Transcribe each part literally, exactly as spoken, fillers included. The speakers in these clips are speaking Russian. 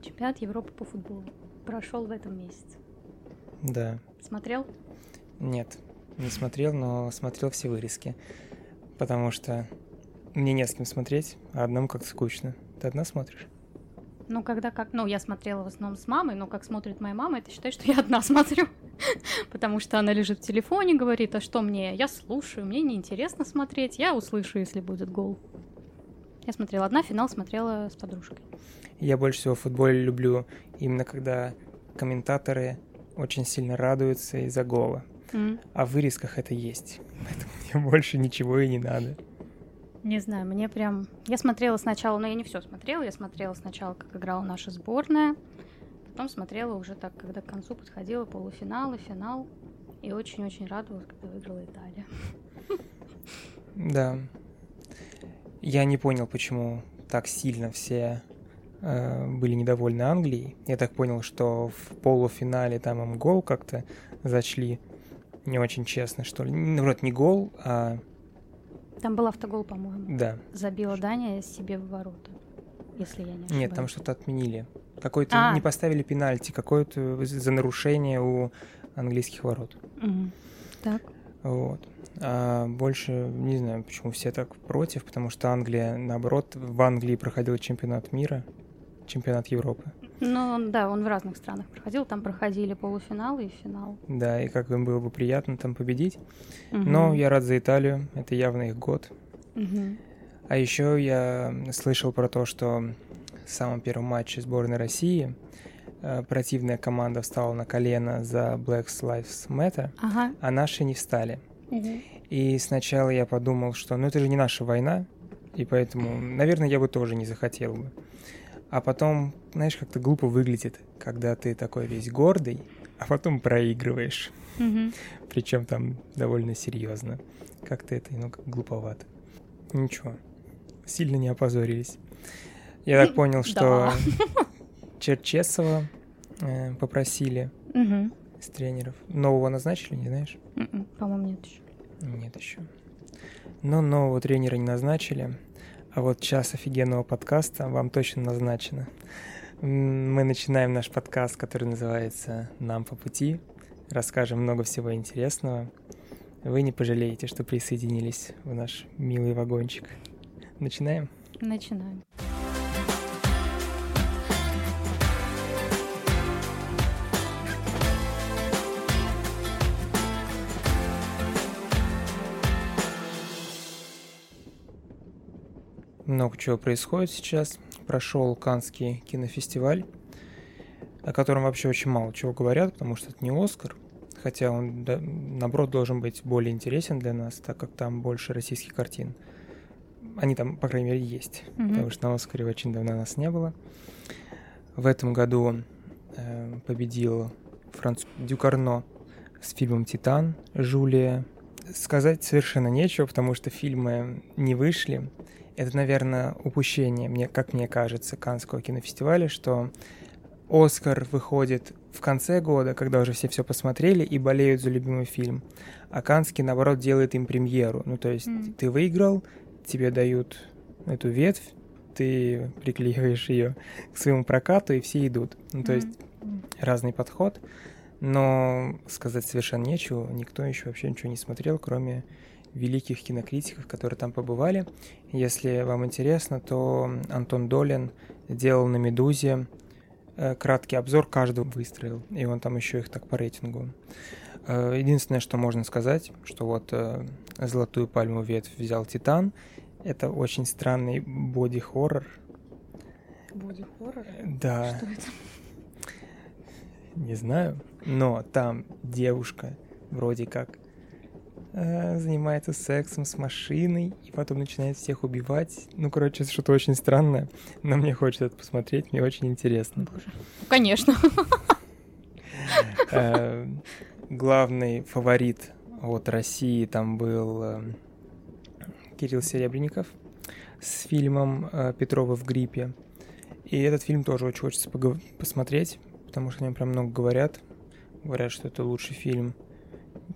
Чемпионат Европы по футболу прошел в этом месяце. Да. Смотрел? Нет, не смотрел, но смотрел все вырезки, потому что мне не с кем смотреть, а одному как-то скучно. Ты одна смотришь? Ну, когда как... Ну, я смотрела в основном с мамой, но как смотрит моя мама, это считай, что я одна смотрю. Потому что она лежит в телефоне, говорит, а что мне? Я слушаю, мне неинтересно смотреть, я услышу, если будет гол. Я смотрела одна, финал смотрела с подружкой. Я больше всего в футболе люблю именно когда комментаторы очень сильно радуются из-за гола. Mm. А в вырезках это есть. Поэтому мне больше ничего и не надо. Не знаю, мне прям... Я смотрела сначала, но я не все смотрела. Я смотрела сначала, как играла наша сборная. Потом смотрела уже так, когда к концу подходила полуфинал и финал. И очень-очень радовалась, когда выиграла Италия. Да. Я не понял, почему так сильно все э, были недовольны Англией. Я так понял, что в полуфинале там им гол как-то зачли. Не очень честно, что ли. Наоборот, не гол, а... Там был автогол, по-моему. Да. Забила Дания себе в ворота, если я не ошибаюсь. Нет, там что-то отменили. Какой-то а. не поставили пенальти, какое-то за нарушение у английских ворот. Угу. Так. Вот. А больше не знаю, почему все так против, потому что Англия, наоборот, в Англии проходил чемпионат мира, чемпионат Европы. Ну да, он в разных странах проходил, там проходили полуфинал и финал. Да, и как им было бы приятно там победить. Угу. Но я рад за Италию, это явно их год. Угу. А еще я слышал про то, что в самом первом матче сборной России э, противная команда встала на колено за Black Lives Matter, ага. а наши не встали. Угу. И сначала я подумал, что ну это же не наша война, и поэтому, наверное, я бы тоже не захотел бы. А потом, знаешь, как-то глупо выглядит, когда ты такой весь гордый, а потом проигрываешь. Mm-hmm. Причем там довольно серьезно. Как-то это, ну, как глуповато. Ничего, сильно не опозорились. Я так понял, что Черчесова э, попросили mm-hmm. с тренеров. Нового назначили, не знаешь? Mm-mm. По-моему, нет еще. Нет еще. Но нового тренера не назначили. А вот час офигенного подкаста вам точно назначено. Мы начинаем наш подкаст, который называется «Нам по пути». Расскажем много всего интересного. Вы не пожалеете, что присоединились в наш милый вагончик. Начинаем? Начинаем. Много чего происходит сейчас. Прошел Каннский кинофестиваль, о котором вообще очень мало чего говорят, потому что это не Оскар, хотя он, наоборот, должен быть более интересен для нас, так как там больше российских картин. Они там, по крайней мере, есть, mm-hmm. потому что на Оскаре очень давно нас не было. В этом году э, победил Франсуа Дюкарно с фильмом «Титан» Жюлия. Сказать совершенно нечего, потому что фильмы не вышли. Это, наверное, упущение, мне, как мне кажется, Каннского кинофестиваля, что «Оскар» выходит в конце года, когда уже все все посмотрели и болеют за любимый фильм, а Каннский, наоборот, делает им премьеру. Ну, то есть mm. ты выиграл, тебе дают эту ветвь, ты приклеиваешь ее к своему прокату, и все идут. Ну, то mm. есть разный подход, но сказать совершенно нечего, никто еще вообще ничего не смотрел, кроме... великих кинокритиков, которые там побывали. Если вам интересно, то Антон Долин делал на «Медузе» краткий обзор, каждого выстроил, и он там еще их так по рейтингу. Единственное, что можно сказать, что вот «Золотую пальму ветвь» взял «Титан». Это очень странный боди-хоррор. Боди-хоррор? Да. Что это? Не знаю, но там девушка вроде как занимается сексом с машиной и потом начинает всех убивать. Ну, короче, это что-то очень странное, но мне хочется это посмотреть, мне очень интересно. Боже. Конечно. Главный фаворит от России там был Кирилл Серебренников с фильмом «Петровы в гриппе». И этот фильм тоже очень хочется посмотреть, потому что о нем прям много говорят. Говорят, что это лучший фильм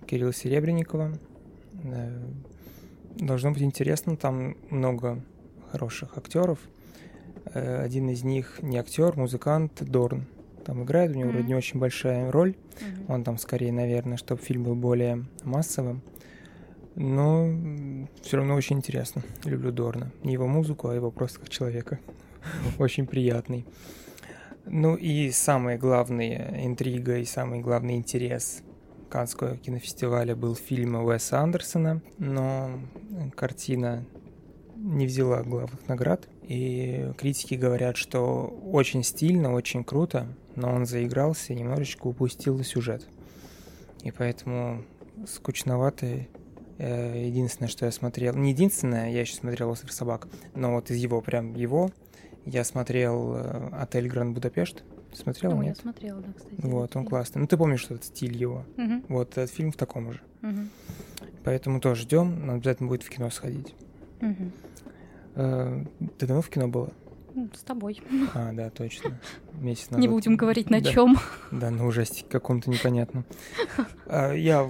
Кирилла Серебренникова. Должно быть интересно, там много хороших актеров. Один из них не актер, музыкант, Дорн. Там играет, у него mm-hmm. вроде не очень большая роль. Mm-hmm. Он там скорее, наверное, чтобы фильм был более массовым. Но все равно очень интересно. Люблю Дорна. Не его музыку, а его просто как человека. Очень приятный. Ну и самая главная интрига и самый главный интерес Каннского кинофестиваля был фильм Уэса Андерсона, но картина не взяла главных наград. И критики говорят, что очень стильно, очень круто, но он заигрался и немножечко упустил сюжет. И поэтому скучноватый. Единственное, что я смотрел... Не единственное, я еще смотрел «Острых собак», но вот из его, прям его, я смотрел «Отель Гранд Будапешт». Смотрел, ну, нет? Я смотрела, да, кстати. Вот, он классный. Ну, ты помнишь, что это стиль его. Угу. Вот, этот фильм в таком же. Угу. Поэтому тоже ждем, нам обязательно будет в кино сходить. Угу. Э, ты давно в кино была? С тобой. А, да, точно. Месяц назад. Не будем говорить, на да. чем. Да, на ужастике каком-то непонятном. Я...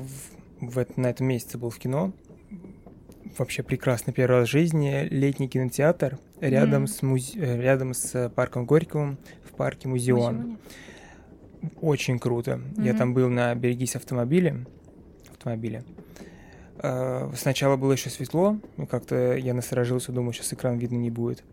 В это, на этом месяце был в кино. Вообще прекрасно, первый раз в жизни. Летний кинотеатр рядом, mm. с, музе... рядом с парком Горького, в парке Музеон. Музеоне. Очень круто. Mm-hmm. Я там был на «Берегись автомобиля». автомобиля. Сначала было еще светло. Как-то я насторожился, думаю, сейчас экран видно не будет.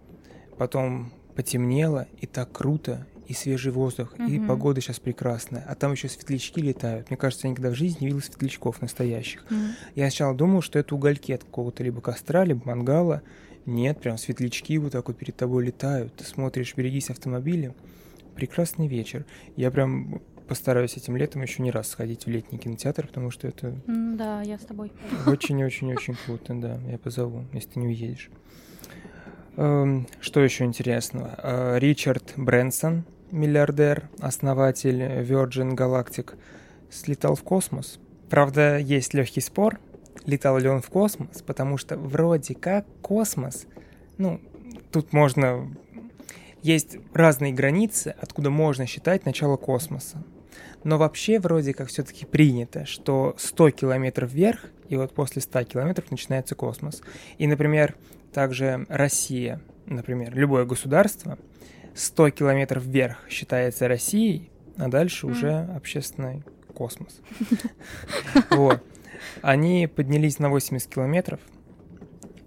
Потом потемнело, и так круто. И свежий воздух, mm-hmm. и погода сейчас прекрасная. А там еще светлячки летают. Мне кажется, я никогда в жизни не видел светлячков настоящих. Mm-hmm. Я сначала думал, что это угольки от какого-то либо костра, либо мангала. Нет, прям светлячки вот так вот перед тобой летают. Ты смотришь «Берегись автомобиля». Прекрасный вечер. Я прям постараюсь этим летом еще не раз сходить в летний кинотеатр, потому что это... Mm, да, я с тобой. Очень-очень-очень круто, да. Я позову, если ты не уедешь. Что еще интересного? Ричард Брэнсон, миллиардер, основатель Virgin Galactic, слетал в космос. Правда, есть легкий спор, летал ли он в космос, потому что вроде как космос, ну, тут можно... Есть разные границы, откуда можно считать начало космоса. Но вообще вроде как все-таки принято, что сто километров вверх, и вот после ста километров начинается космос. И, например, также Россия, например, любое государство, сто километров вверх считается Россией, а дальше mm. уже общественный космос. Вот. Они поднялись на восемьдесят километров,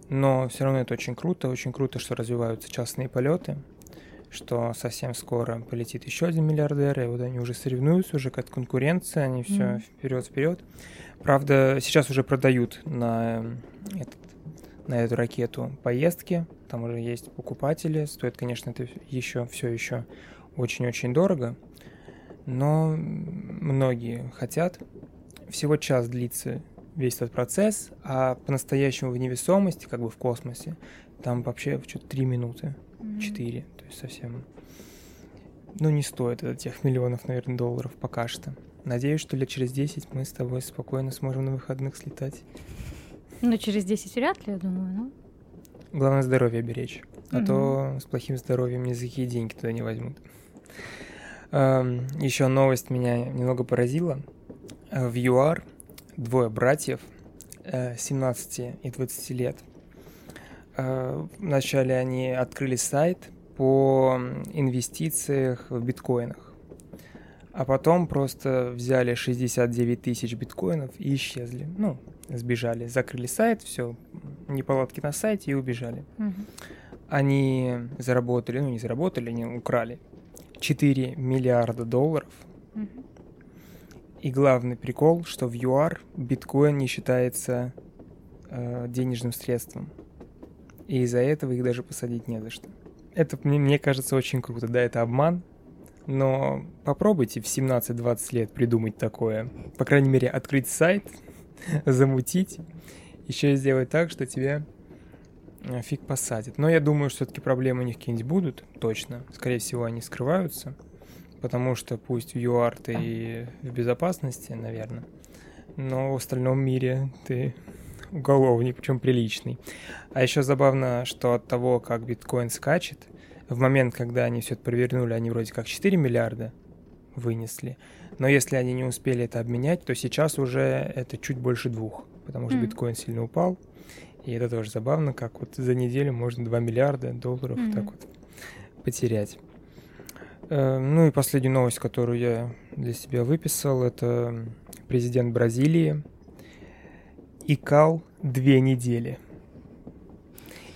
но все равно это очень круто. Очень круто, что развиваются частные полеты, что совсем скоро полетит еще один миллиардер, и вот они уже соревнуются, уже как конкуренция, они все mm. вперед-вперед. Правда, сейчас уже продают на этот, на эту ракету поездки, там уже есть покупатели, стоит, конечно, это еще, все еще очень-очень дорого, но многие хотят. Всего час длится весь этот процесс, а по-настоящему в невесомости, как бы в космосе, там вообще что-то три минуты, четыре, mm-hmm. то есть совсем... Ну, не стоит это тех миллионов, наверное, долларов пока что. Надеюсь, что лет через десять мы с тобой спокойно сможем на выходных слетать. Ну, через десять вряд ли, я думаю, да? Главное, здоровье беречь. А mm-hmm. то с плохим здоровьем ни за какие деньги туда не возьмут. Еще новость меня немного поразила. В ЮАР двое братьев семнадцати и двадцати лет. Вначале они открыли сайт по инвестициях в биткоинах. А потом просто взяли шестьдесят девять тысяч биткоинов и исчезли. Ну, сбежали, закрыли сайт, все, неполадки на сайте и убежали. Угу. Они заработали, ну не заработали, они украли четыре миллиарда долларов. Угу. И главный прикол, что в ЮАР биткоин не считается э, денежным средством. И из-за этого их даже посадить не за что. Это, мне, мне кажется, очень круто. Да, это обман. Но попробуйте в семнадцать-двадцать лет придумать такое. По крайней мере, открыть сайт, замутить, еще и сделать так, что тебя фиг посадит. Но я думаю, что все-таки проблемы у них какие-нибудь будут, точно. Скорее всего, они скрываются, потому что пусть в ЮАР ты и в безопасности, наверное, но в остальном мире ты уголовник, причем приличный. А еще забавно, что от того, как биткоин скачет, в момент, когда они все это провернули, они вроде как четыре миллиарда вынесли. Но если они не успели это обменять, то сейчас уже это чуть больше двух, потому что mm. биткоин сильно упал. И это тоже забавно, как вот за неделю можно два миллиарда долларов mm. так вот потерять. Ну и последнюю новость, которую я для себя выписал, это президент Бразилии икал две недели.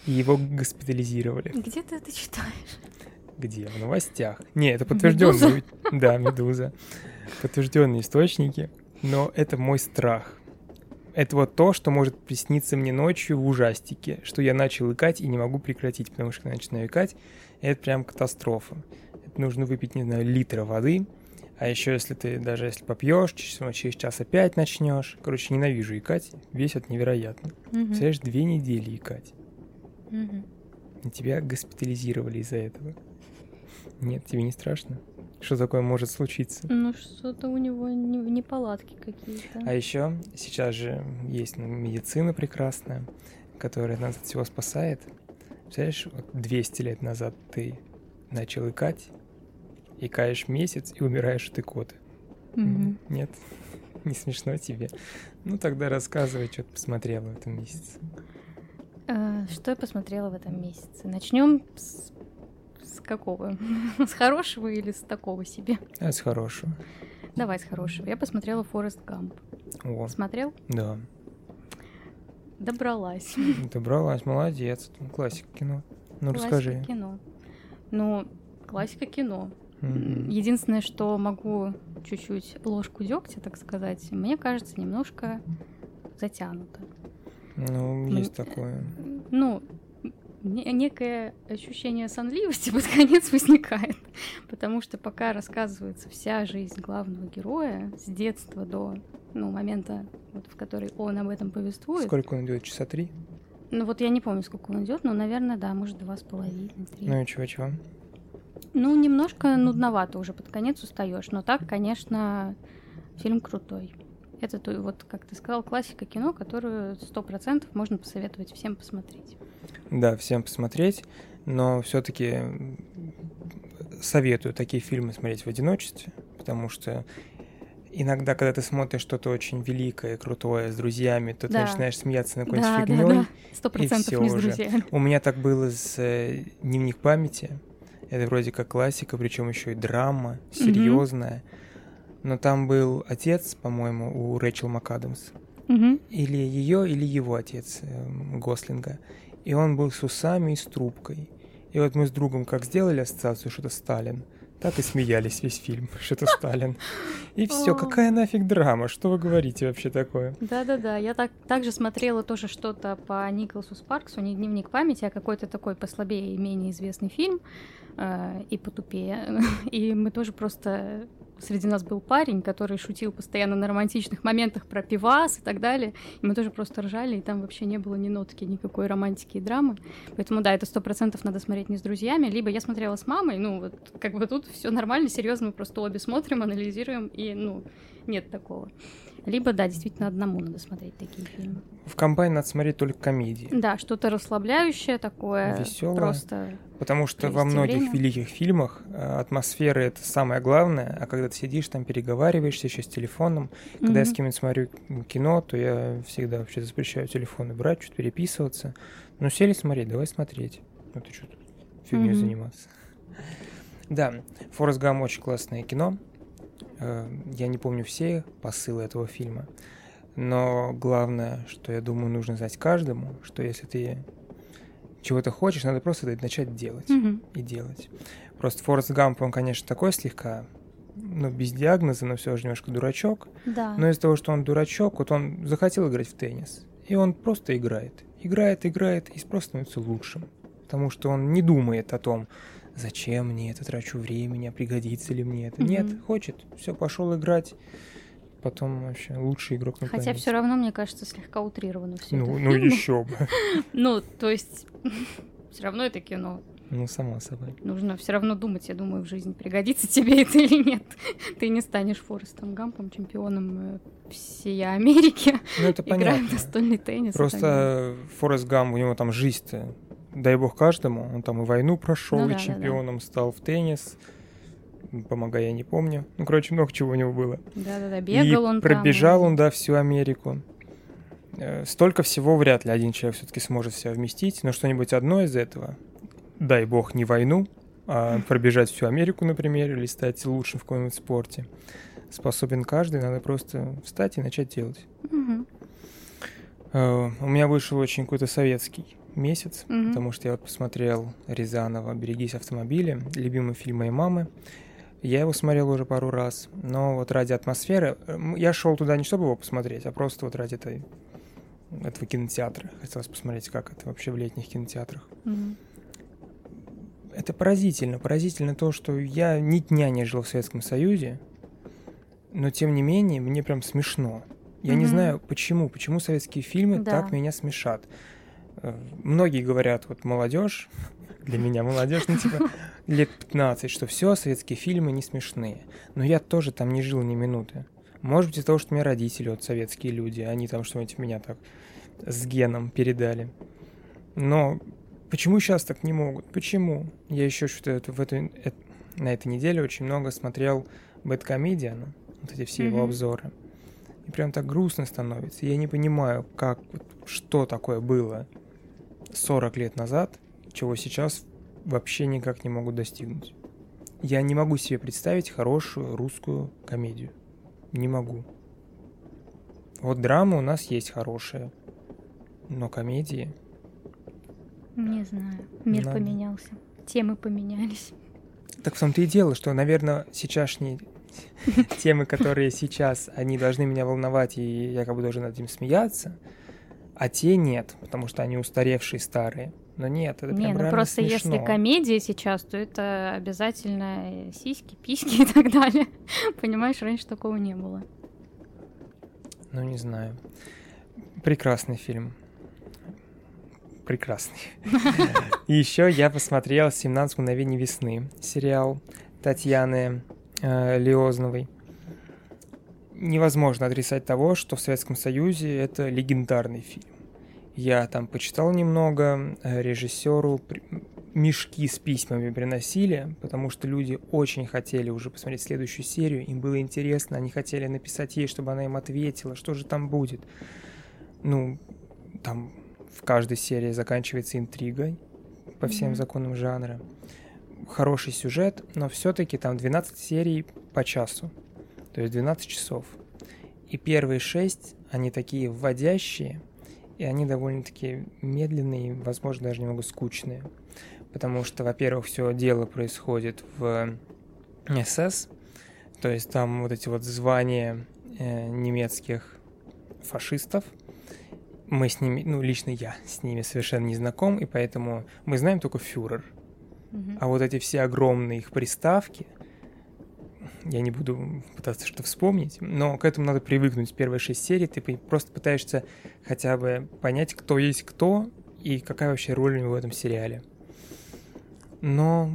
И его госпитализировали. Где ты это читаешь? Где? В новостях. Не, это подтвержденные... Да, Медуза. Подтвержденные источники. Но это мой страх. Это вот то, что может присниться мне ночью в ужастике, что я начал икать и не могу прекратить, потому что когда начинаю икать, это прям катастрофа. Это нужно выпить, не знаю, литра воды, а еще если ты, даже если попьешь, через час опять начнешь. Короче, ненавижу икать, весит невероятно. Угу. Представляешь, две недели икать. Угу. И тебя госпитализировали из-за этого. Нет, тебе не страшно? Что такое может случиться? Ну, что-то у него неполадки какие-то. А еще сейчас же есть медицина прекрасная, которая нас от всего спасает. Представляешь, вот двести лет назад ты начал икать, икаешь месяц и умираешь от икоты. Mm-hmm. Нет? Не смешно тебе? Ну, тогда рассказывай, что ты посмотрела в этом месяце. А, что я посмотрела в этом месяце? Начнем с... С какого? С хорошего или с такого себе? А, с хорошего. Давай с хорошего. Я посмотрела «Форрест Гамп». О. Смотрел? Да. Добралась. Добралась, молодец. Классика кино. Ну, классика расскажи. Классика кино. Ну, классика кино. Mm-hmm. Единственное, что могу чуть-чуть ложку дегтя, так сказать, мне кажется, немножко затянуто. Ну, есть М- такое. Ну... Некое ощущение сонливости под конец возникает, потому что пока рассказывается вся жизнь главного героя с детства до ну, момента, вот, в который он об этом повествует. Сколько он идет? Часа три? Ну вот я не помню, сколько он идет, но, наверное, да, может, два с половиной, три. Ну и чего-чего? Ну, немножко нудновато уже, под конец устаешь, но так, конечно, фильм крутой. Это, вот, как ты сказал, классика кино, которую сто процентов можно посоветовать всем посмотреть. Да, всем посмотреть, но все-таки советую такие фильмы смотреть в одиночестве, потому что иногда, когда ты смотришь что-то очень великое, крутое, с друзьями, то да. ты начинаешь смеяться на какой-нибудь да, фигнёй, да, да. и всё уже. У меня так было с э, «Дневник памяти». Это вроде как классика, причем еще и драма, серьезная. Mm-hmm. Но там был отец, по-моему, у Рэчел МакАдамс. Угу. Или ее, или его отец, э, Гослинга. И он был с усами и с трубкой. И вот мы с другом как сделали ассоциацию, что это Сталин, так и смеялись весь фильм, что это Сталин. И все, какая нафиг драма, что вы говорите вообще такое? Да-да-да, я так, также смотрела тоже что-то по Николасу Спарксу, не «Дневник памяти», а какой-то такой послабее и менее известный фильм, э, и потупее. И мы тоже просто... Среди нас был парень, который шутил постоянно на романтичных моментах про пивас и так далее. И мы тоже просто ржали, и там вообще не было ни нотки, никакой романтики и драмы. Поэтому, да, это сто процентов надо смотреть не с друзьями. Либо я смотрела с мамой, ну, вот, как бы тут все нормально, серьезно, мы просто обе смотрим, анализируем, и, ну, нет такого. Либо, да, действительно, одному надо смотреть такие фильмы. В компании надо смотреть только комедии. Да, что-то расслабляющее такое. Веселое. Просто... Потому что во многих время. великих фильмах атмосфера — это самое главное, а когда ты сидишь там, переговариваешься еще с телефоном. Mm-hmm. Когда я с кем-нибудь смотрю кино, то я всегда вообще запрещаю телефоны брать, что-то переписываться. Ну, сели смотреть, давай смотреть. Ну, ты что-то фигней mm-hmm. заниматься. Да, «Форрест Гамп» очень классное кино. Я не помню все посылы этого фильма, но главное, что, я думаю, нужно знать каждому, что если ты чего-то хочешь, надо просто это начать делать mm-hmm. и делать. Просто «Форрест Гамп», он, конечно, такой слегка, ну, без диагноза, но все же немножко дурачок. Да. Но из-за того, что он дурачок, вот он захотел играть в теннис, и он просто играет. Играет, играет, и просто становится лучшим. Потому что он не думает о том, зачем мне это, трачу времени, а пригодится ли мне это. Mm-hmm. Нет, хочет, все, пошел играть. Потом вообще лучший игрок на планете. Хотя все равно, мне кажется, слегка утрировано все. Ну, ну еще бы. Ну, то есть, все равно это кино. Ну, само собой. Нужно все равно думать, я думаю, в жизни, пригодится тебе это или нет. Ты не станешь Форрестом Гампом, чемпионом всей Америки. Ну, это понятно. Играем в настольный теннис. Просто Форрест Гамп, у него там жизнь-то, дай бог каждому. Он там и войну прошел, ну, и да, чемпионом да, да. стал в теннис. Помогай, я не помню. Ну, короче, много чего у него было. Да-да-да, бегал и он пробежал там. Он, да, всю Америку. Столько всего вряд ли один человек все-таки сможет себя вместить, но что-нибудь одно из этого, дай бог, не войну, пробежать всю Америку, например, или стать лучшим в каком-нибудь спорте. Способен каждый, надо просто встать и начать делать. Mm-hmm. Uh, у меня вышел очень какой-то советский месяц, mm-hmm. потому что я посмотрел Рязанова «Берегись автомобиля», любимый фильм моей мамы. Я его смотрел уже пару раз, но вот ради атмосферы... Я шел туда не чтобы его посмотреть, а просто вот ради этой, этого кинотеатра. Хотелось посмотреть, как это вообще в летних кинотеатрах. Mm-hmm. Это поразительно. Поразительно то, что я ни дня не жил в Советском Союзе, но тем не менее мне прям смешно. Я mm-hmm. не знаю, почему, почему советские фильмы да. так меня смешат. Многие говорят, вот молодежь, для меня молодежь, ну типа лет пятнадцать, что все, советские фильмы не смешные. Но я тоже там не жил ни минуты. Может быть, из-за того, что у меня родители вот советские люди, они там что-нибудь меня так с геном передали. Но почему сейчас так не могут? Почему? Я еще что-то в эту, на этой неделе очень много смотрел «Бэдкомедиана», вот эти все mm-hmm. его обзоры. И прям так грустно становится. Я не понимаю, как, что такое было сорок лет назад, чего сейчас вообще никак не могут достигнуть. Я не могу себе представить хорошую русскую комедию. Не могу. Вот драмы у нас есть хорошие, но комедии... Не знаю. Мир Нам... поменялся. Темы поменялись. Так в том-то и дело, что, наверное, сейчасшние... темы, которые сейчас, они должны меня волновать, и я как бы должен над этим смеяться, а те нет, потому что они устаревшие, старые. Но нет, это не, прям ну реально просто смешно. Если комедия сейчас, то это обязательно сиськи, письки и так далее. Понимаешь, раньше такого не было. Ну, не знаю. Прекрасный фильм. Прекрасный. И еще я посмотрел «семнадцать мгновений весны», сериал Татьяны Лиозновой. Невозможно отрицать того, что в Советском Союзе это легендарный фильм. Я там почитал немного, режиссеру мешки с письмами приносили, потому что люди очень хотели уже посмотреть следующую серию, им было интересно, они хотели написать ей, чтобы она им ответила, что же там будет. Ну, там в каждой серии заканчивается интригой по всем mm-hmm. законам жанра. Хороший сюжет, но все-таки там двенадцать серий по часу, то есть двенадцать часов. И первые шесть, они такие вводящие, и они довольно-таки медленные, возможно, даже немного скучные. Потому что, во-первых, все дело происходит в эс эс, то есть там вот эти вот звания э, немецких фашистов. Мы с ними, ну, лично я с ними совершенно не знаком, и поэтому мы знаем только фюрер. А вот эти все огромные их приставки, я не буду пытаться что-то вспомнить, но к этому надо привыкнуть. Первые шесть серий ты просто пытаешься хотя бы понять, кто есть кто и какая вообще роль у него в этом сериале. Но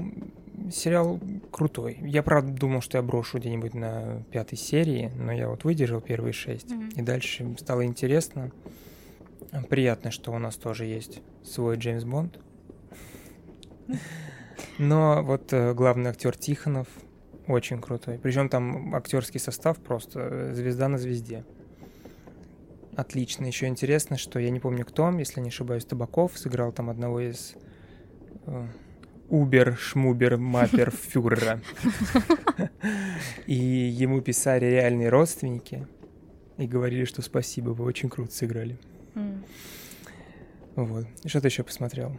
сериал крутой. Я, правда, думал, что я брошу где-нибудь на пятой серии, но я вот выдержал первые шесть, mm-hmm. и дальше стало интересно. Приятно, что у нас тоже есть свой Джеймс Бонд. Но вот э, главный актер Тихонов очень крутой. Причем там актерский состав просто звезда на звезде. Отлично. Еще интересно, что я не помню кто, если не ошибаюсь, Табаков сыграл там одного из э, Убер, Шмубер, Мапер, Фюрера. И ему писали реальные родственники и говорили, что спасибо, вы очень круто сыграли. Вот. Что ты еще посмотрел?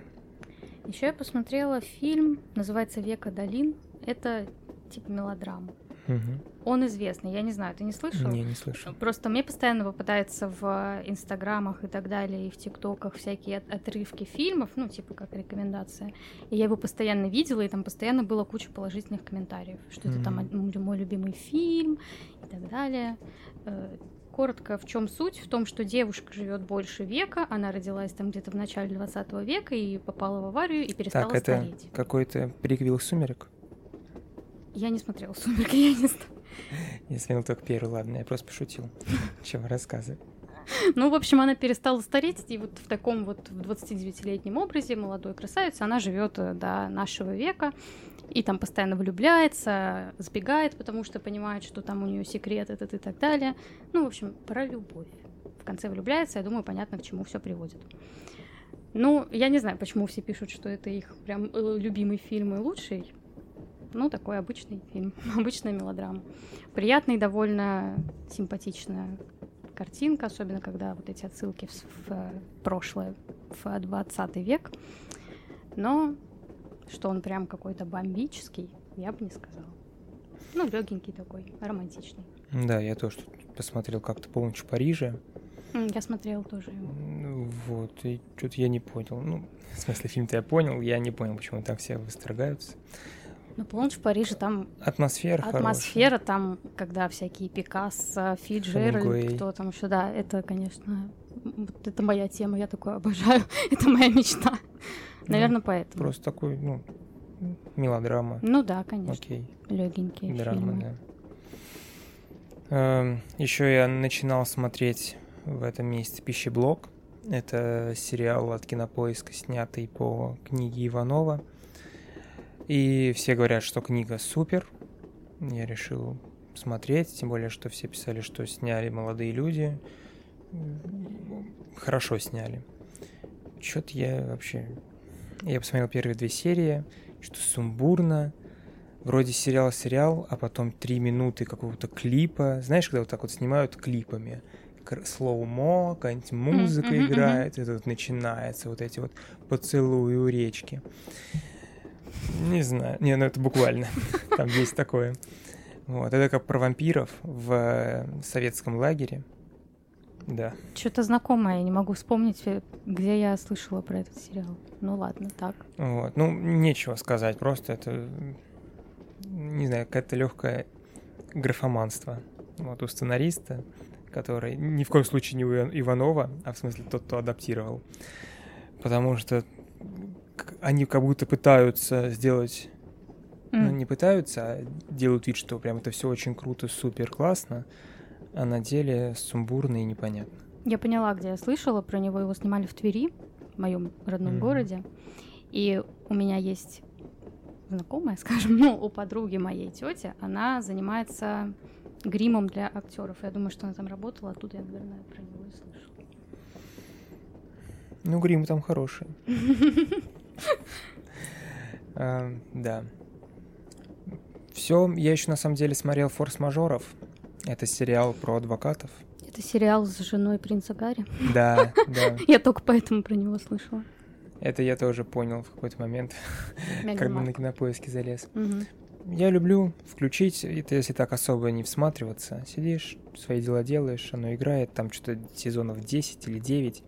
Еще я посмотрела фильм, называется «Века долин». Это типа мелодрама. Угу. Он известный, я не знаю, ты не слышал? Не, не слышал. Просто мне постоянно попадаются в инстаграмах и так далее, и в тиктоках всякие от- отрывки фильмов, ну, типа как рекомендация. И я его постоянно видела, и там постоянно было куча положительных комментариев, что угу. это там мой любимый фильм и так далее. Коротко, в чем суть? В том, что девушка живет больше века, она родилась там где-то в начале двадцатого века и попала в аварию и перестала стареть. Так, это какой-то приквел «Сумерек»? Я не смотрела «Сумерки», я не знаю. Я смотрел только первый, ладно, я просто пошутил. Чего рассказывать? Ну, в общем, она перестала стареть, и вот в таком вот двадцатидевятилетнем образе молодой красавицы она живет до нашего века, и там постоянно влюбляется, сбегает, потому что понимает, что там у нее секрет этот и так далее. Ну, в общем, про любовь. В конце влюбляется, я думаю, понятно, к чему все приводит. Ну, я не знаю, почему все пишут, что это их прям любимый фильм и лучший. Ну, такой обычный фильм, обычная мелодрама. Приятная и довольно симпатичная картинка, особенно когда вот эти отсылки в, в прошлое, в двадцатый век. Но что он прям какой-то бомбический, я бы не сказала. Ну, легенький такой, романтичный. Да, я тоже посмотрел как-то «Полночь в Париже». Я смотрела тоже его. Вот, и что-то я не понял. Ну, в смысле, фильм-то я понял, я не понял, почему там все восторгаются. Ну, «Полночь в Париже» там... Атмосфера хорошая. Атмосфера там, когда всякие Пикассо, Фиджеральд, кто там еще, да, это, конечно, это моя тема, я такое обожаю, это моя мечта. Наверное, ну, поэтому. Просто такой, ну, мелодрама. Ну да, конечно. Окей. Легенькие драма, фильмы. Да. Еще я начинал смотреть в этом месяце «Пищеблок». Это сериал от Кинопоиска, снятый по книге Иванова. И все говорят, что книга супер. Я решил смотреть, тем более, что все писали, что сняли молодые люди. Хорошо сняли. Что-то я вообще... Я посмотрел первые две серии, что-то сумбурно. Вроде сериал-сериал, а потом три минуты какого-то клипа. Знаешь, когда вот так вот снимают клипами? Слоумо, какая-нибудь музыка mm-hmm, играет, mm-hmm. и тут начинается вот эти вот «Поцелуи у речки». Не знаю. Не, ну это буквально. Там есть такое. Вот. Это как про вампиров в советском лагере. Да. Что-то знакомое, я не могу вспомнить, где я слышала про этот сериал. Ну ладно, так. Вот. Ну, нечего сказать, просто это, не знаю, какое-то легкое графоманство. Вот у сценариста, который ни в коем случае не у Иванова, а в смысле тот, кто адаптировал. Потому что они как будто пытаются сделать... Mm. Ну, не пытаются, а делают вид, что прям это все очень круто, супер, классно. А на деле сумбурно и непонятно. Я поняла, где я слышала про него. Его снимали в Твери, в моем родном mm-hmm. городе. И у меня есть знакомая, скажем, ну, у подруги моей тети. Она занимается гримом для актеров. Я думаю, что она там работала, оттуда я, наверное, про него и слышала. Ну, грим там хороший. Да. Все, я еще на самом деле смотрел «Форс-мажоров». Это сериал про адвокатов. Это сериал с женой принца Гарри. Да, да. Я только поэтому про него слышала. Это я тоже понял в какой-то момент, когда на Кинопоиске залез. Угу. Я люблю включить, это если так особо не всматриваться. Сидишь, свои дела делаешь, оно играет, там что-то сезонов десять или девять.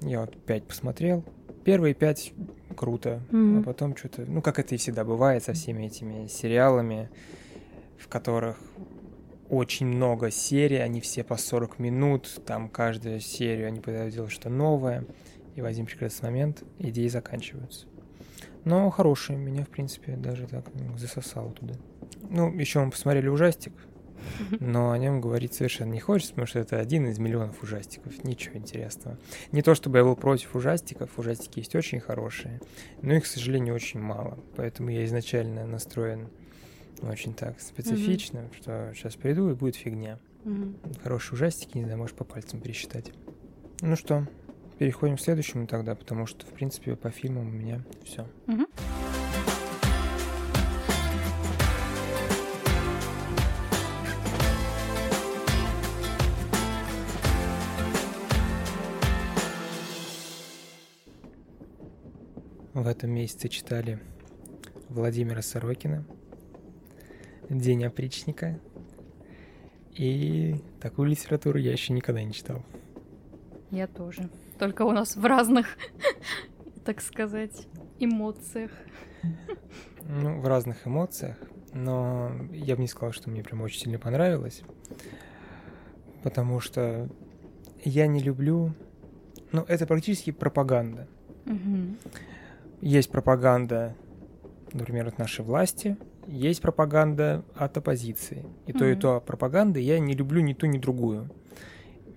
Я вот пять посмотрел. Первые пять круто, угу. а потом что-то... Ну, как это и всегда бывает со всеми этими сериалами, в которых... Очень много серий, они все по сорок минут, там каждую серию они пытаются делать что-то новое, и в один прекрасный момент идеи заканчиваются. Но хорошие, меня, в принципе, даже так засосало туда. Ну, еще мы посмотрели «Ужастик», но о нем говорить совершенно не хочется, потому что это один из миллионов ужастиков, ничего интересного. Не то чтобы я был против ужастиков, ужастики есть очень хорошие, но их, к сожалению, очень мало, поэтому я изначально настроен... Очень так специфично, mm-hmm. что сейчас приду и будет фигня. Mm-hmm. Хорошие ужастики, не знаю, можешь по пальцам пересчитать. Ну что, переходим к следующему тогда, потому что, в принципе, по фильмам у меня все. Mm-hmm. В этом месяце читали Владимира Сорокина, «День опричника», и такую литературу я еще никогда не читал. Я тоже. Только у нас в разных, так сказать, эмоциях. Ну, в разных эмоциях, но я бы не сказал, что мне прям очень сильно понравилось, потому что я не люблю... Ну, это практически пропаганда. Угу. Есть пропаганда, например, от нашей власти, есть пропаганда от оппозиции. И mm-hmm. то, и то пропаганды я не люблю ни ту, ни другую.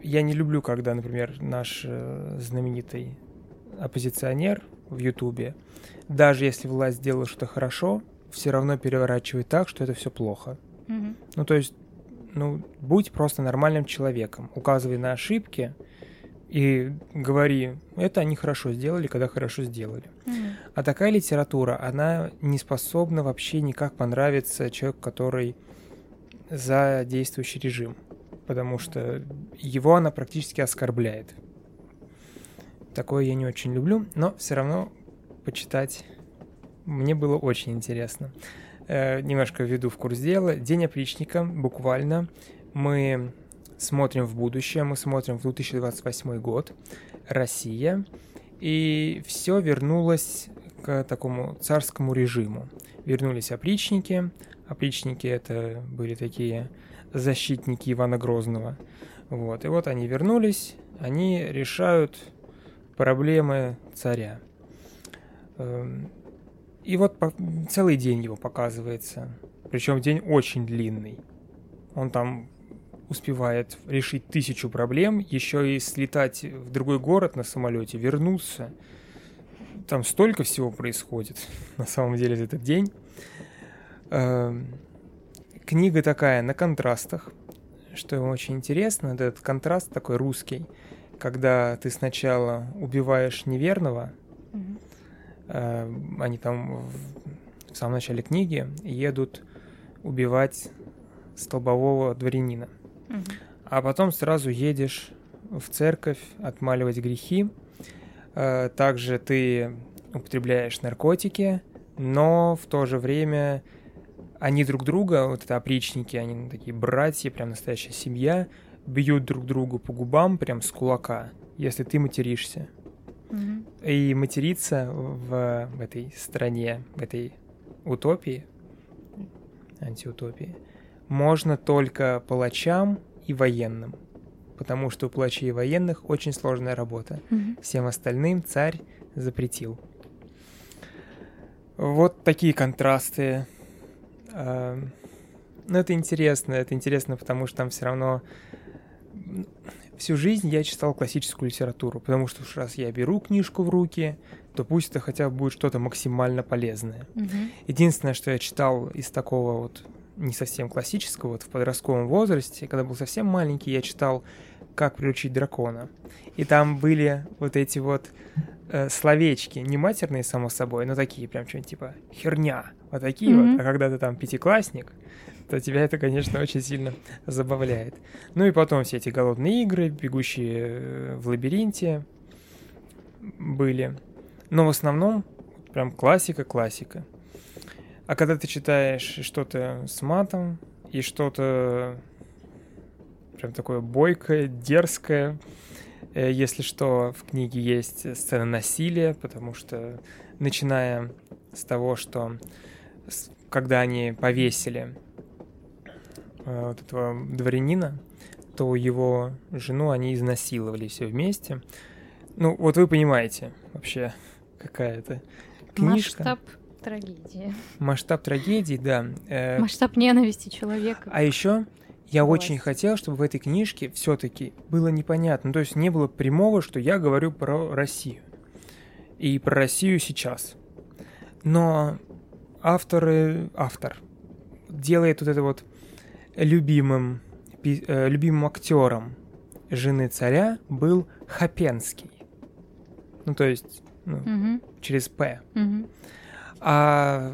Я не люблю, когда, например, наш э, знаменитый оппозиционер в Ютубе, даже если власть делала что-то хорошо, все равно переворачивает так, что это все плохо. Mm-hmm. Ну, то есть, ну, будь просто нормальным человеком, указывай на ошибки и говори, это они хорошо сделали, когда хорошо сделали. Mm-hmm. А такая литература, она не способна вообще никак понравиться человеку, который за действующий режим, потому что его она практически оскорбляет. Такое я не очень люблю, но все равно почитать мне было очень интересно. Э, немножко введу в курс дела. День опричника, буквально. Мы смотрим в будущее, мы смотрим в две тысячи двадцать восьмой год, Россия, и все вернулось к такому царскому режиму. Вернулись опричники. Опричники — это были такие защитники Ивана Грозного. Вот. И вот они вернулись, они решают проблемы царя. И вот целый день его показывается. Причем день очень длинный. Он там успевает решить тысячу проблем, еще и слетать в другой город на самолете, вернуться. Там столько всего происходит на самом деле за этот день. Книга такая на контрастах, что очень интересно, этот контраст такой русский, когда ты сначала убиваешь неверного, mm-hmm. они там в самом начале книги едут убивать столбового дворянина, mm-hmm. а потом сразу едешь в церковь отмаливать грехи, также ты употребляешь наркотики, но в то же время они друг друга, вот это опричники, они такие братья, прям настоящая семья, бьют друг другу по губам прям с кулака, если ты материшься. Mm-hmm. И материться в, в этой стране, в этой утопии, антиутопии, можно только палачам и военным, потому что у палачей и военных очень сложная работа. Mm-hmm. Всем остальным царь запретил. Вот такие контрасты. Ну, это интересно, это интересно, потому что там все равно... Всю жизнь я читал классическую литературу, потому что уж раз я беру книжку в руки, то пусть это хотя бы будет что-то максимально полезное. Mm-hmm. Единственное, что я читал из такого вот не совсем классического, вот в подростковом возрасте, когда был совсем маленький, я читал «Как приручить дракона». И там были вот эти вот э, словечки, не матерные, само собой, но такие прям что-нибудь типа «херня». Вот такие mm-hmm. вот, а когда ты там пятиклассник, то тебя это, конечно, очень сильно забавляет. Ну и потом все эти голодные игры, бегущие в лабиринте были. Но в основном прям классика-классика. А когда ты читаешь что-то с матом и что-то прям такое бойкое, дерзкое, если что, в книге есть сцена насилия, потому что начиная с того, что когда они повесили вот этого дворянина, то его жену они изнасиловали все вместе. Ну, вот вы понимаете вообще, какая это книжка. Масштаб трагедии. Масштаб трагедии, да. Э... Масштаб ненависти человека. А еще я власть. Очень хотел, чтобы в этой книжке все-таки было непонятно, то есть не было прямого, что я говорю про Россию. И про Россию сейчас. Но авторы, автор делает вот это вот любимым, любимым актером жены царя был Хапенский. Ну, то есть ну, mm-hmm. через «П». Mm-hmm. А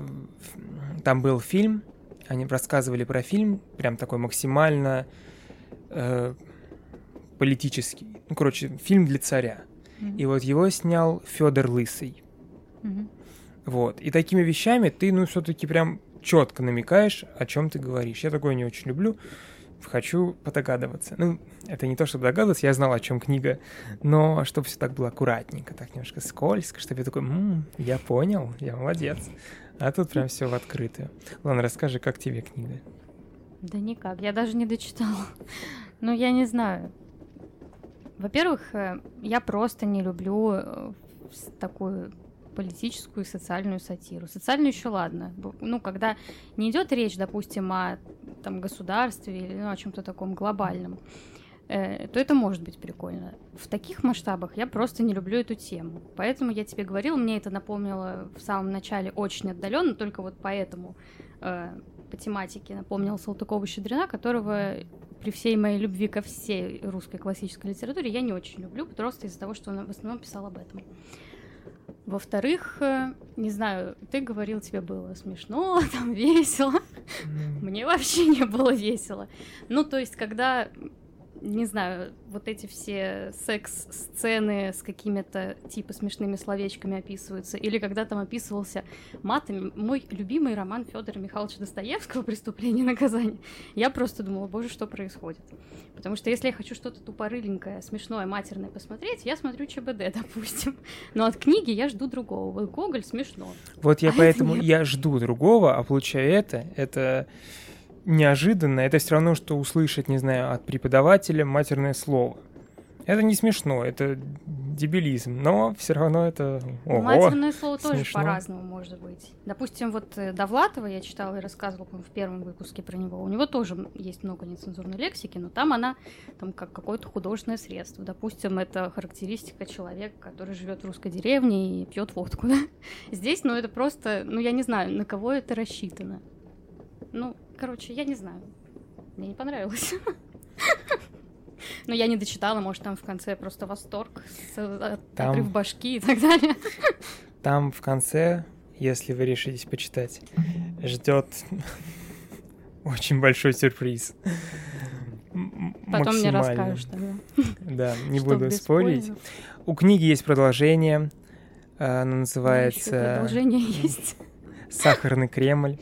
там был фильм, они рассказывали про фильм, прям такой максимально э, политический. Ну, короче, фильм для царя. Mm-hmm. И вот его снял Фёдор Лысый. Mm-hmm. Вот. И такими вещами ты, ну, все-таки прям четко намекаешь, о чем ты говоришь. Я такое не очень люблю. Хочу подогадываться. Ну, это не то, чтобы догадываться, я знал, о чем книга, но чтобы все так было аккуратненько, так немножко скользко, чтобы я такой, м-м, я понял, я молодец. А тут прям все в открытую. Ладно, расскажи, как тебе книга? Да никак, я даже не дочитала. Ну, я не знаю. Во-первых, я просто не люблю такую политическую и социальную сатиру. Социальную еще ладно. Ну, когда не идет речь, допустим, о там, государстве или ну, о чем-то таком глобальном, э, то это может быть прикольно. В таких масштабах я просто не люблю эту тему. Поэтому я тебе говорила, мне это напомнило в самом начале очень отдаленно, только вот поэтому э, по тематике напомнила Салтыкова-Щедрина, которого при всей моей любви ко всей русской классической литературе я не очень люблю, просто из-за того, что он в основном писал об этом. Во-вторых, не знаю, ты говорил, тебе было смешно, там весело. Mm. Мне вообще не было весело. Ну, то есть, когда, не знаю, вот эти все секс-сцены с какими-то типа смешными словечками описываются, или когда там описывался матами мой любимый роман Федора Михайловича Достоевского «Преступление и наказание», я просто думала, боже, что происходит. Потому что если я хочу что-то тупорыленькое, смешное, матерное посмотреть, я смотрю ЧБД, допустим. Но от книги я жду другого. Вот Гоголь смешно. Вот я а поэтому я жду другого, а получаю это, это неожиданно. Это все равно, что услышать, не знаю, от преподавателя матерное слово. Это не смешно, это дебилизм, но все равно это ого, матерное слово смешно. Тоже по-разному может быть. Допустим, вот Довлатова я читала и рассказывала в первом выпуске про него. У него тоже есть много нецензурной лексики, но там она там как какое-то художественное средство. Допустим, это характеристика человека, который живет в русской деревне и пьет водку. Да? Здесь, ну, это просто, ну, я не знаю, на кого это рассчитано. Ну, короче, я не знаю. Мне не понравилось. Но я не дочитала, может, там в конце просто восторг, там, отрыв башки и так далее. Там в конце, если вы решитесь почитать, ждет очень большой сюрприз. Потом мне расскажешь тогда. Да, не буду спорить. У книги есть продолжение. Она называется... Продолжение есть. «Сахарный Кремль».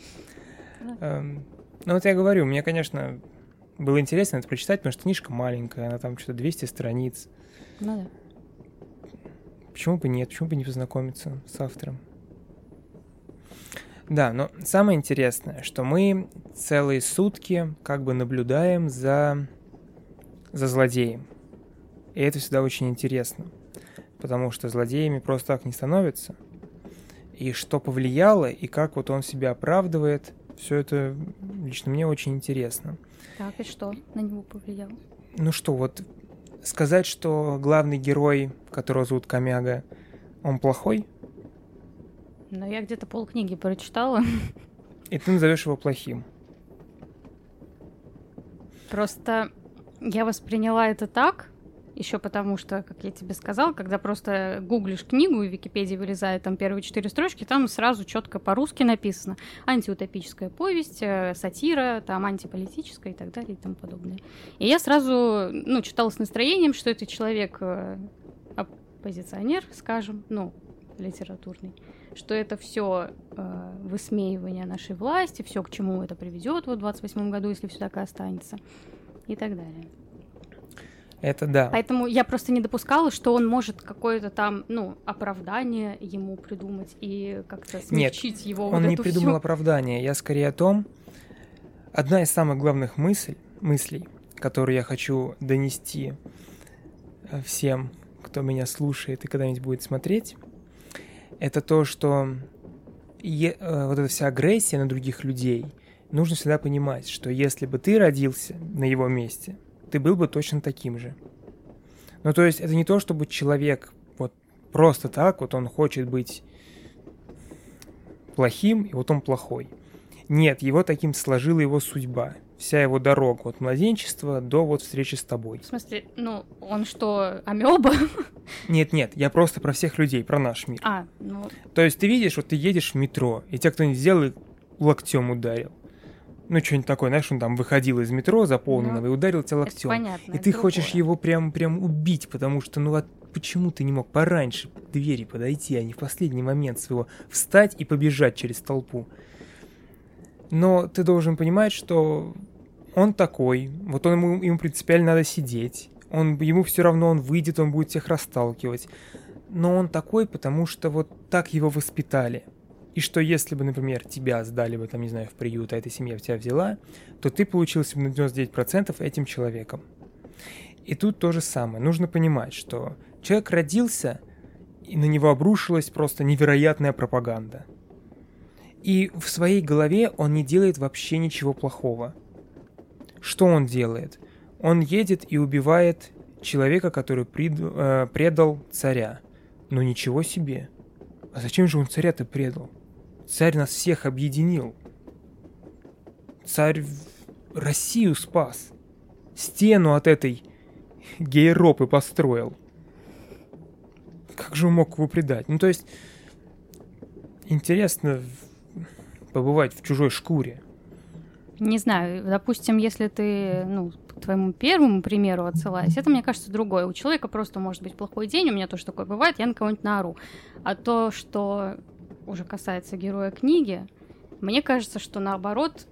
Ну вот я говорю, мне, конечно... Было интересно это прочитать, потому что книжка маленькая, она там что-то двести страниц. Ну да. Почему бы нет? Почему бы не познакомиться с автором? Да, но самое интересное, что мы целые сутки как бы наблюдаем за, за злодеем. И это всегда очень интересно, потому что злодеями просто так не становятся. И что повлияло, и как вот он себя оправдывает, все это лично мне очень интересно. Так, и что на него повлияло? Ну что, вот сказать, что главный герой, которого зовут Камяга, он плохой? Ну, я где-то полкниги прочитала. И ты назовешь его плохим? Просто я восприняла это так, еще потому что, как я тебе сказала, когда просто гуглишь книгу и в Википедии вылезает там первые четыре строчки, там сразу четко по-русски написано антиутопическая повесть, сатира, там антиполитическая и так далее и тому подобное. И я сразу, ну, читала с настроением, что это человек оппозиционер, скажем, ну, литературный, что это все э, высмеивание нашей власти, все, к чему это приведет вот в двадцать восьмом году, если все так и останется, и так далее. Это да. Поэтому я просто не допускала, что он может какое-то там, ну, оправдание ему придумать и как-то смягчить. Нет, его вот эту. Нет, он не придумал всю... оправдание. Я скорее о том... Одна из самых главных мысль, мыслей, которую я хочу донести всем, кто меня слушает и когда-нибудь будет смотреть, это то, что е... вот эта вся агрессия на других людей, нужно всегда понимать, что если бы ты родился на его месте... ты был бы точно таким же. Ну, то есть, это не то, чтобы человек вот просто так, вот он хочет быть плохим, и вот он плохой. Нет, его таким сложила его судьба, вся его дорога от младенчества до вот встречи с тобой. В смысле, ну, он что, амеба? Нет-нет, я просто про всех людей, про наш мир. А, ну... То есть, ты видишь, вот ты едешь в метро, и тебя кто-нибудь взял и локтем ударил. Ну, что-нибудь такое, знаешь, он там выходил из метро заполненного, ну, и ударил тебя локтем. Понятно, и ты другое. Хочешь его прям, прям убить, потому что, ну, а почему ты не мог пораньше к двери подойти, а не в последний момент своего встать и побежать через толпу? Но ты должен понимать, что он такой, вот он, ему, ему принципиально надо сидеть, он, ему все равно он выйдет, он будет всех расталкивать. Но он такой, потому что вот так его воспитали. И что если бы, например, тебя сдали бы, там, не знаю, в приют, а эта семья тебя взяла, то ты получился бы на девяносто девять процентов этим человеком. И тут то же самое. Нужно понимать, что человек родился, и на него обрушилась просто невероятная пропаганда. И в своей голове он не делает вообще ничего плохого. Что он делает? Он едет и убивает человека, который приду, э, предал царя. Ну ничего себе. А зачем же он царя-то предал? Царь нас всех объединил. Царь Россию спас. Стену от этой гейропы построил. Как же он мог его предать? Ну, то есть, интересно побывать в чужой шкуре. Не знаю, допустим, если ты, ну, к твоему первому примеру отсылаюсь, это, мне кажется, другое. У человека просто может быть плохой день, у меня тоже такое бывает, я на кого-нибудь наору. А то, что уже касается героя книги, мне кажется, что наоборот,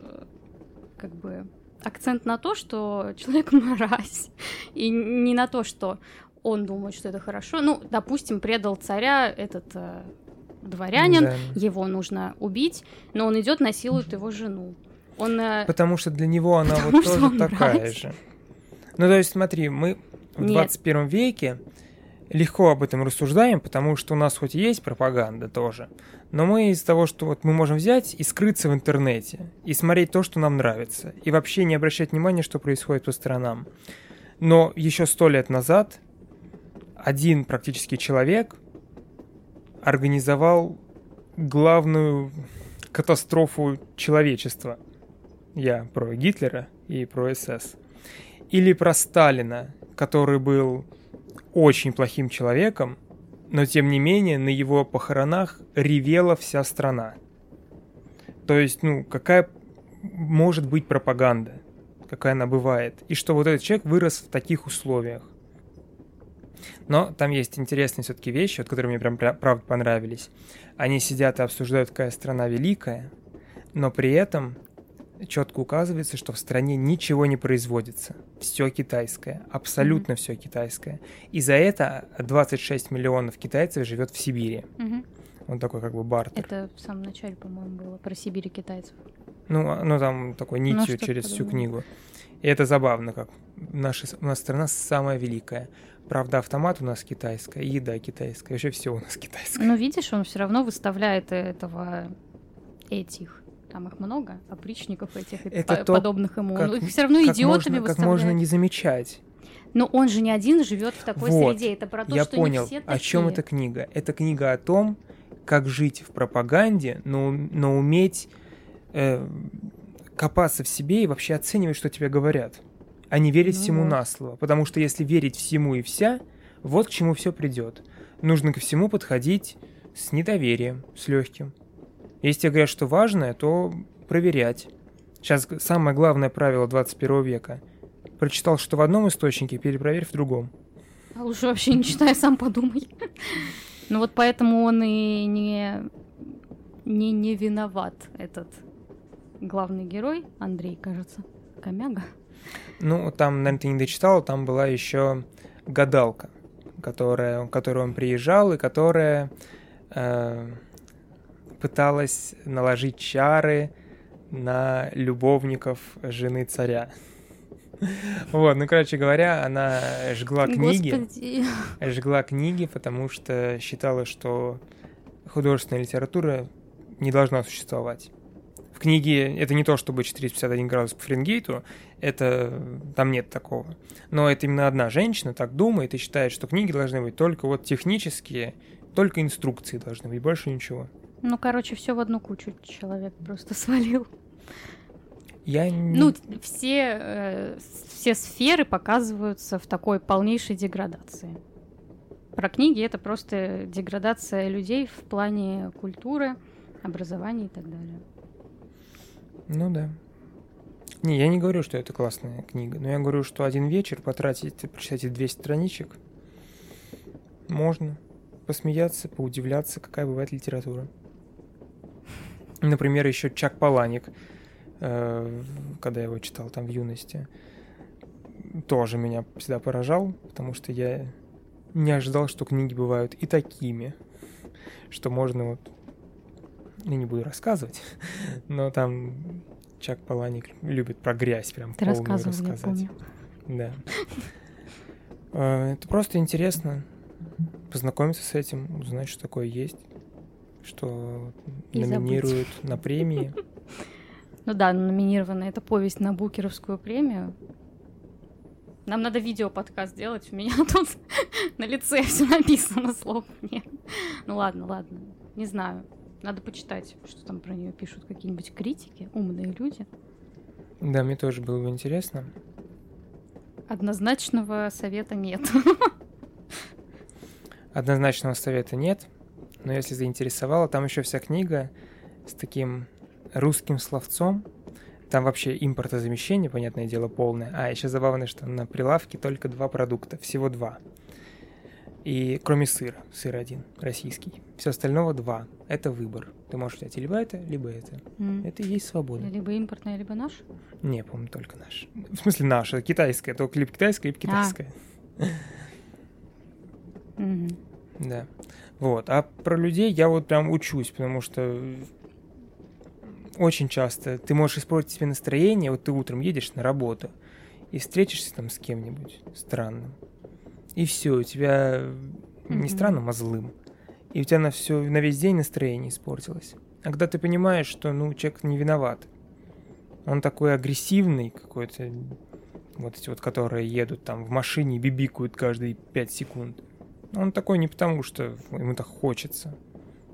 как бы акцент на то, что человек мразь, и не на то, что он думает, что это хорошо. Ну, допустим, предал царя этот э, дворянин, да. Его нужно убить, но он идет, насилует его жену. Он, потому что для него она вот тоже такая мразь. Же. Ну, то есть, смотри, мы в Нет. двадцать первом веке легко об этом рассуждаем, потому что у нас хоть и есть пропаганда тоже, но мы из-за того, что вот мы можем взять и скрыться в интернете, и смотреть то, что нам нравится, и вообще не обращать внимания, что происходит по сторонам. Но еще сто лет назад один практически человек организовал главную катастрофу человечества. Я про Гитлера и про эс эс. Или про Сталина, который был очень плохим человеком, но тем не менее на его похоронах ревела вся страна. То есть, ну, какая может быть пропаганда? Какая она бывает? И что вот этот человек вырос в таких условиях. Но там есть интересные все-таки вещи, вот, которые мне прям правда понравились. Они сидят и обсуждают, какая страна великая, но при этом четко указывается, что в стране ничего не производится. Все китайское. Абсолютно mm-hmm. все китайское. И за это двадцать шесть миллионов китайцев живет в Сибири. Mm-hmm. Он такой как бы бартер. Это в самом начале, по-моему, было про Сибирь и китайцев. Ну, ну там такой нитью ну, через всю книгу. И это забавно, как наша, у нас страна самая великая. Правда, автомат у нас китайская, еда китайская, вообще все у нас китайское. Но видишь, он все равно выставляет этого, этих, там их много, опричников этих и по- то, подобных ему. Как, их все равно идиотами можно, выставляют. Как можно не замечать. Но он же не один живет в такой вот. Среде. Это про то, я что понял, не все такие. О чем эта книга? Это книга о том, как жить в пропаганде, но, но уметь э, копаться в себе и вообще оценивать, что тебе говорят. А не верить ну всему вот. На слово. Потому что если верить всему и вся, вот к чему все придет. Нужно ко всему подходить с недоверием, с легким. Если тебе говорят, что важное, то проверять. Сейчас самое главное правило двадцать первого века. Прочитал, что в одном источнике, перепроверь в другом. А лучше вообще не читай, сам подумай. Ну вот поэтому он и не, не, не виноват, этот главный герой, Андрей, кажется, Комяга. Ну, там, наверное, ты не дочитал, там была еще гадалка, которая, к которой он приезжал, и которая э, пыталась наложить чары на любовников жены царя. Вот, ну, короче говоря, она жгла книги. Господи. Жгла книги, потому что считала, что художественная литература не должна существовать. В книге это не то, чтобы четыреста пятьдесят один градус по Фаренгейту, это там нет такого. Но это именно одна женщина так думает и считает, что книги должны быть только вот технические, только инструкции должны быть, больше ничего. Ну, короче, все в одну кучу человек просто свалил. Я не... Ну, все, э, все сферы показываются в такой полнейшей деградации. Про книги это просто деградация людей в плане культуры, образования и так далее. Ну да. Не, я не говорю, что это классная книга, но я говорю, что один вечер потратить и прочитать двести страничек можно посмеяться, поудивляться, какая бывает литература. Например, еще Чак Паланик, э, когда я его читал там в юности, тоже меня всегда поражал, потому что я не ожидал, что книги бывают и такими, что можно вот... Я не буду рассказывать, но там Чак Паланик любит про грязь прям Ты полную рассказать. Да. Это просто интересно познакомиться с этим, узнать, что такое есть, что и номинируют забыть. На премии. Ну да, номинирована эта повесть на Букеровскую премию. Нам надо видео-подкаст делать, у меня тут на лице все написано, слов нет. Ну ладно, ладно, не знаю. Надо почитать, что там про нее пишут какие-нибудь критики, умные люди. Да, мне тоже было бы интересно. Однозначного совета нет. однозначного совета нет, но если заинтересовало, там еще вся книга с таким русским словцом. Там вообще импортозамещение, понятное дело, полное. А еще забавно, что на прилавке только два продукта, всего два. И кроме сыра, сыр один, российский. Все остального два. Это выбор. Ты можешь взять либо это, либо это. Mm. Это и есть свобода. Либо импортное, либо наш? Не, по-моему, только наш. В смысле наш, это китайское. Только либо китайское, либо китайское. А. Mm-hmm. Да. Вот. А про людей я вот прям учусь, потому что... Очень часто ты можешь испортить себе настроение, вот ты утром едешь на работу и встретишься там с кем-нибудь странным, и все, у тебя mm-hmm. не странным, а злым, и у тебя на, все, на весь день настроение испортилось. А когда ты понимаешь, что ну, человек не виноват, он такой агрессивный какой-то, вот эти вот, которые едут там в машине и бибикают каждые пять секунд, он такой не потому, что ему так хочется,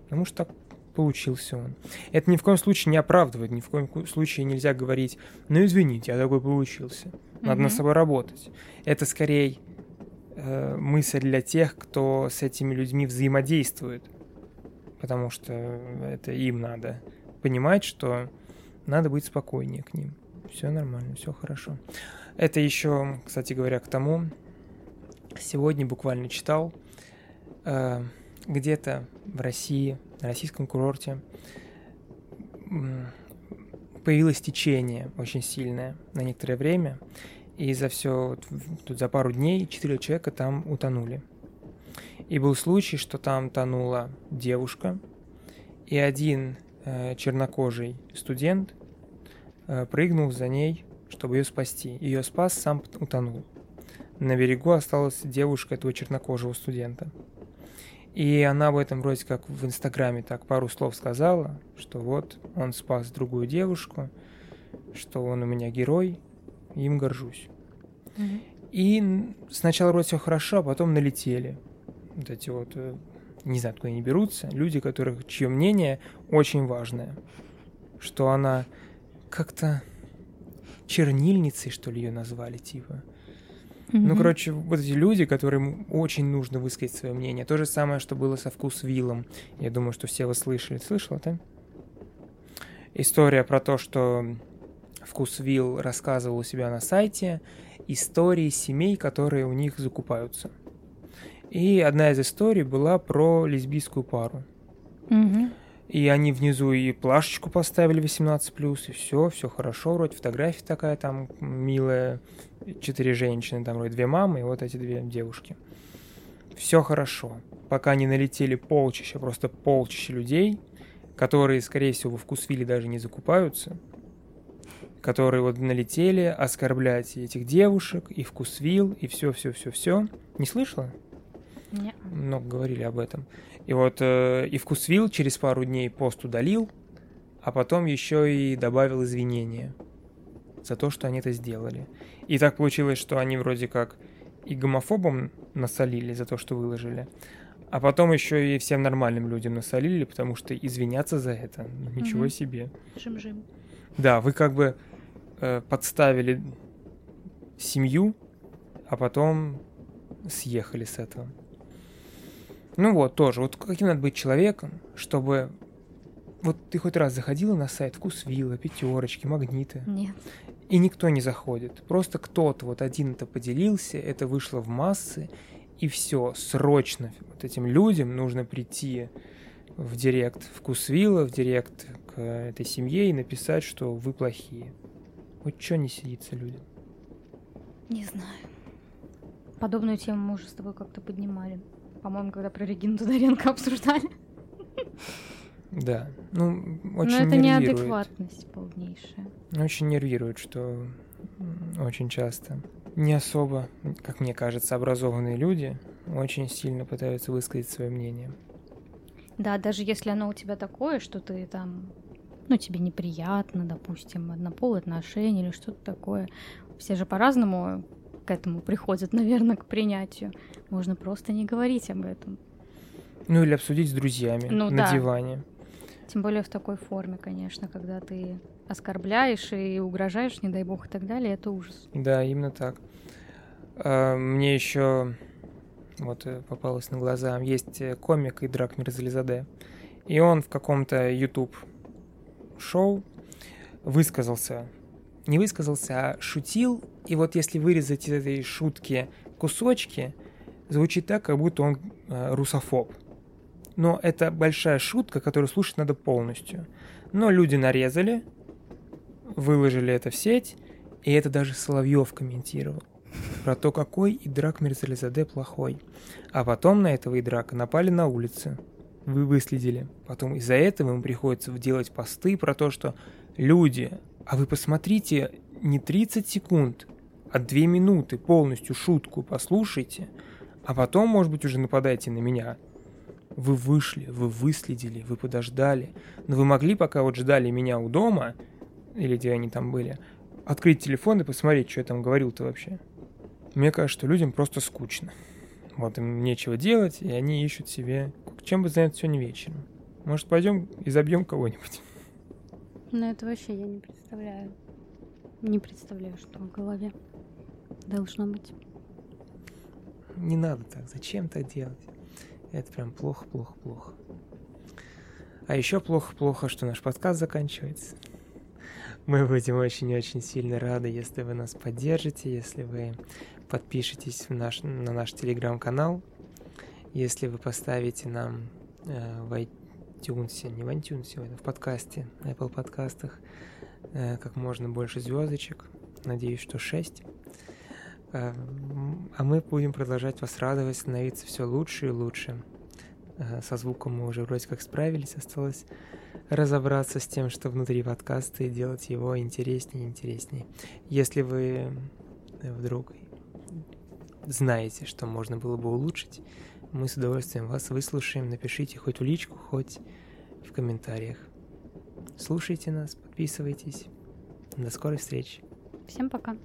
потому что так получился он. Это ни в коем случае не оправдывает, ни в коем случае нельзя говорить, ну извините, я такой получился, надо mm-hmm. над собой работать. Это скорее э, мысль для тех, кто с этими людьми взаимодействует, потому что это им надо понимать, что надо быть спокойнее к ним. Все нормально, все хорошо. Это еще, кстати говоря, к тому, сегодня буквально читал э, где-то в России, на российском курорте появилось течение очень сильное на некоторое время, и за все, тут за пару дней четыре человека там утонули. И был случай, что там тонула девушка, и один э, чернокожий студент э, прыгнул за ней, чтобы ее спасти. Ее спас, сам утонул. На берегу осталась девушка этого чернокожего студента. И она об этом вроде как в Инстаграме так пару слов сказала, что вот он спас другую девушку, что он у меня герой, им горжусь. Mm-hmm. И сначала вроде все хорошо, а потом налетели вот эти вот, не знаю, откуда они берутся, люди, которых, чье мнение очень важное, что она как-то чернильницей, что ли, ее назвали, типа. Mm-hmm. Ну, короче, вот эти люди, которым очень нужно высказать свое мнение. То же самое, что было со Вкусвиллом. Я думаю, что все вы слышали. Слышала, да? История про то, что Вкусвилл рассказывал у себя на сайте истории семей, которые у них закупаются. И одна из историй была про лесбийскую пару. Mm-hmm. И они внизу и плашечку поставили восемнадцать плюс, и все, все хорошо, вроде фотография такая там милая, четыре женщины, там вроде две мамы и вот эти две девушки. Все хорошо, пока не налетели полчища, просто полчища людей, которые, скорее всего, во Вкусвилле даже не закупаются, которые вот налетели оскорблять этих девушек, и Вкусвилл, и все-все-все-все. Не слышала? Нет. Много говорили об этом. И вот э, и Вкусвилл через пару дней пост удалил, а потом еще и добавил извинения за то, что они это сделали. И так получилось, что они вроде как и гомофобам насолили за то, что выложили, а потом еще и всем нормальным людям насолили, потому что извиняться за это, ну, ничего угу. себе. Жим-жим. Да, вы как бы э, подставили семью, а потом съехали с этого. Ну вот, тоже. Вот каким надо быть человеком, чтобы... Вот ты хоть раз заходила на сайт Вкусвилла, Пятерочки, Магниты? Нет. И никто не заходит. Просто кто-то вот один-то поделился, это вышло в массы, и все. Срочно вот этим людям нужно прийти в директ Вкусвилла, в директ к этой семье и написать, что вы плохие. Вот что не сидится людям? Не знаю. Подобную тему мы уже с тобой как-то поднимали. По-моему, когда про Регину Тодоренко обсуждали. Да, ну очень нервирует. Но это неадекватность полнейшая. Очень нервирует, что очень часто не особо, как мне кажется, образованные люди очень сильно пытаются высказать свое мнение. Да, даже если оно у тебя такое, что ты там, ну тебе неприятно, допустим, однополые отношения или что-то такое. Все же по-разному к этому приходят, наверное, к принятию. Можно просто не говорить об этом. Ну или обсудить с друзьями ну, на да. диване. Тем более в такой форме, конечно, когда ты оскорбляешь и угрожаешь, не дай бог, и так далее, это ужас. Да, именно так. Мне еще вот попалась на глаза, есть комик Идрак Мирзализаде, и он в каком-то YouTube-шоу высказался, не высказался, а шутил, и вот если вырезать из этой шутки кусочки, звучит так, как будто он русофоб. Но это большая шутка, которую слушать надо полностью. Но люди нарезали, выложили это в сеть, и это даже Соловьев комментировал. Про то, какой Идрак Мирзализаде плохой. А потом на этого Идрака напали на улице. Вы выследили. Потом из-за этого им приходится делать посты про то, что люди, а вы посмотрите не тридцать секунд, а две минуты полностью шутку послушайте, а потом, может быть, уже нападайте на меня. Вы вышли, вы выследили, вы подождали. Но вы могли, пока вот ждали меня у дома, или где они там были, открыть телефон и посмотреть, что я там говорил-то вообще. Мне кажется, что людям просто скучно. Вот им нечего делать, и они ищут себе, чем бы заняться сегодня вечером. Может, пойдем и забьем кого-нибудь? Ну, это вообще я не представляю. Не представляю, что в голове должно быть. Не надо так. Зачем так делать? Это прям плохо-плохо-плохо. А еще плохо-плохо, что наш подкаст заканчивается. Мы будем очень-очень сильно рады, если вы нас поддержите, если вы подпишетесь в наш, на наш телеграм-канал, если вы поставите нам э, в iTunes, не в iTunes, в подкасте, на Apple подкастах, э, как можно больше звездочек, надеюсь, что шесть. Э, а мы будем продолжать вас радовать, становиться все лучше и лучше. Э, со звуком мы уже вроде как справились, осталось разобраться с тем, что внутри подкаста, и делать его интереснее и интереснее. Если вы вдруг знаете, что можно было бы улучшить, мы с удовольствием вас выслушаем. Напишите хоть в личку, хоть в комментариях. Слушайте нас, подписывайтесь. До скорой встречи. Всем пока.